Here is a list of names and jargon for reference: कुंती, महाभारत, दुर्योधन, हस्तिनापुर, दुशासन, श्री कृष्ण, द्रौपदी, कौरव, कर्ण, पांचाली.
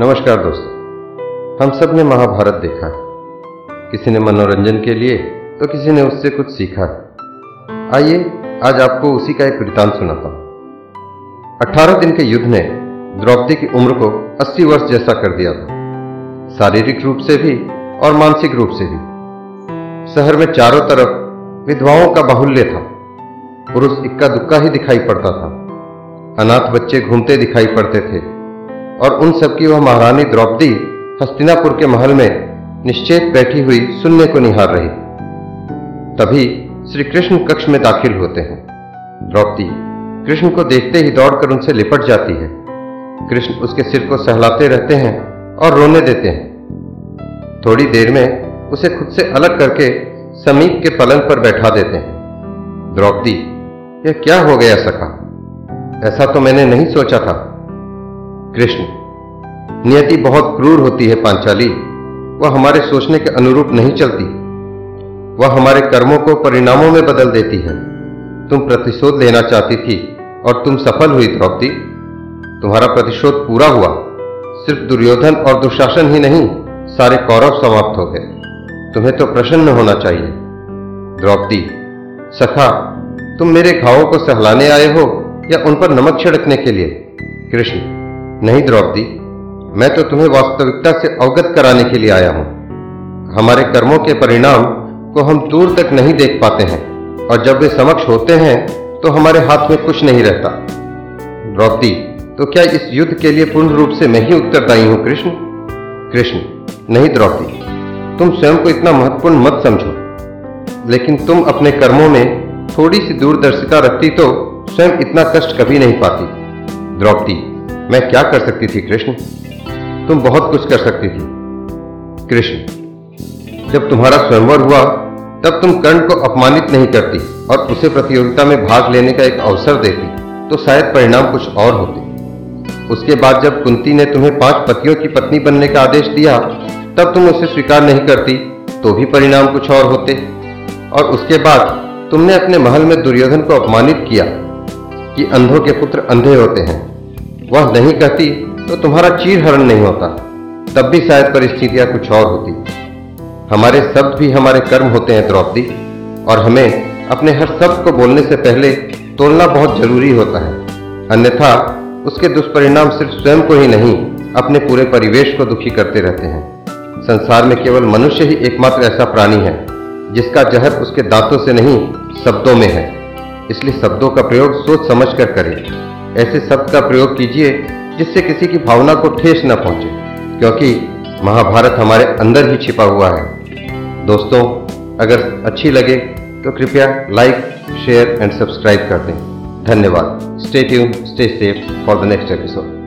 नमस्कार दोस्तों, हम सब ने महाभारत देखा है। किसी ने मनोरंजन के लिए तो किसी ने उससे कुछ सीखा है। आइए आज आपको उसी का एक वृत्तांत सुनाता हूँ। 18 दिन के युद्ध ने द्रौपदी की उम्र को 80 वर्ष जैसा कर दिया था, शारीरिक रूप से भी और मानसिक रूप से भी। शहर में चारों तरफ विधवाओं का बाहुल्य था, पुरुष इक्का दुक्का ही दिखाई पड़ता था, अनाथ बच्चे घूमते दिखाई पड़ते थे और उन सब की वह महारानी द्रौपदी हस्तिनापुर के महल में निश्चेत बैठी हुई सुनने को निहार रही। तभी श्री कृष्ण कक्ष में दाखिल होते हैं। द्रौपदी कृष्ण को देखते ही दौड़कर उनसे लिपट जाती है। कृष्ण उसके सिर को सहलाते रहते हैं और रोने देते हैं। थोड़ी देर में उसे खुद से अलग करके समीप के पलंग पर बैठा देते हैं। द्रौपदी, यह क्या हो गया सखा? ऐसा तो मैंने नहीं सोचा था। कृष्ण, नियति बहुत क्रूर होती है पांचाली। वह हमारे सोचने के अनुरूप नहीं चलती। वह हमारे कर्मों को परिणामों में बदल देती है। तुम प्रतिशोध लेना चाहती थी और तुम सफल हुई द्रौपदी। तुम्हारा प्रतिशोध पूरा हुआ। सिर्फ दुर्योधन और दुशासन ही नहीं, सारे कौरव समाप्त हो गए। तुम्हें तो प्रसन्न होना चाहिए। द्रौपदी, सखा, तुम मेरे घावों को सहलाने आए हो या उन पर नमक छिड़कने के लिए? कृष्ण, नहीं द्रौपदी, मैं तो तुम्हें वास्तविकता से अवगत कराने के लिए आया हूँ। हमारे कर्मों के परिणाम को हम दूर तक नहीं देख पाते हैं और जब वे समक्ष होते हैं तो हमारे हाथ में कुछ नहीं रहता। द्रौपदी, तो क्या इस युद्ध के लिए पूर्ण रूप से मैं ही उत्तरदायी हूँ? कृष्ण, कृष्ण, नहीं द्रौपदी, तुम स्वयं को इतना महत्वपूर्ण मत समझो। लेकिन तुम अपने कर्मों में थोड़ी सी दूरदर्शिता रखती तो स्वयं इतना कष्ट कभी नहीं पाती। द्रौपदी, मैं क्या कर सकती थी? कृष्ण, तुम बहुत कुछ कर सकती थी। कृष्ण, जब तुम्हारा स्वयंवर हुआ तब तुम कर्ण को अपमानित नहीं करती और उसे प्रतियोगिता में भाग लेने का एक अवसर देती तो शायद परिणाम कुछ और होते। उसके बाद जब कुंती ने तुम्हें 5 पतियों की पत्नी बनने का आदेश दिया तब तुम उसे स्वीकार नहीं करती तो भी परिणाम कुछ और होते। और उसके बाद तुमने अपने महल में दुर्योधन को अपमानित किया कि अंधों के पुत्र अंधे होते हैं। वह नहीं कहती तो तुम्हारा चीरहरण नहीं होता। तब भी शायद परिस्थितियां कुछ और होती। हमारे शब्द भी हमारे कर्म होते हैं द्रौपदी, और हमें अपने हर शब्द को बोलने से पहले तोलना बहुत जरूरी होता है, अन्यथा उसके दुष्परिणाम सिर्फ स्वयं को ही नहीं अपने पूरे परिवेश को दुखी करते रहते हैं। संसार में केवल मनुष्य ही एकमात्र ऐसा प्राणी है जिसका जहर उसके दांतों से नहीं शब्दों में है। इसलिए शब्दों का प्रयोग सोच समझ कर करें। ऐसे शब्द का प्रयोग कीजिए जिससे किसी की भावना को ठेस न पहुंचे, क्योंकि महाभारत हमारे अंदर ही छिपा हुआ है। दोस्तों, अगर अच्छी लगे तो कृपया लाइक, शेयर एंड सब्सक्राइब कर दें। धन्यवाद। Stay tune, stay safe for the next episode.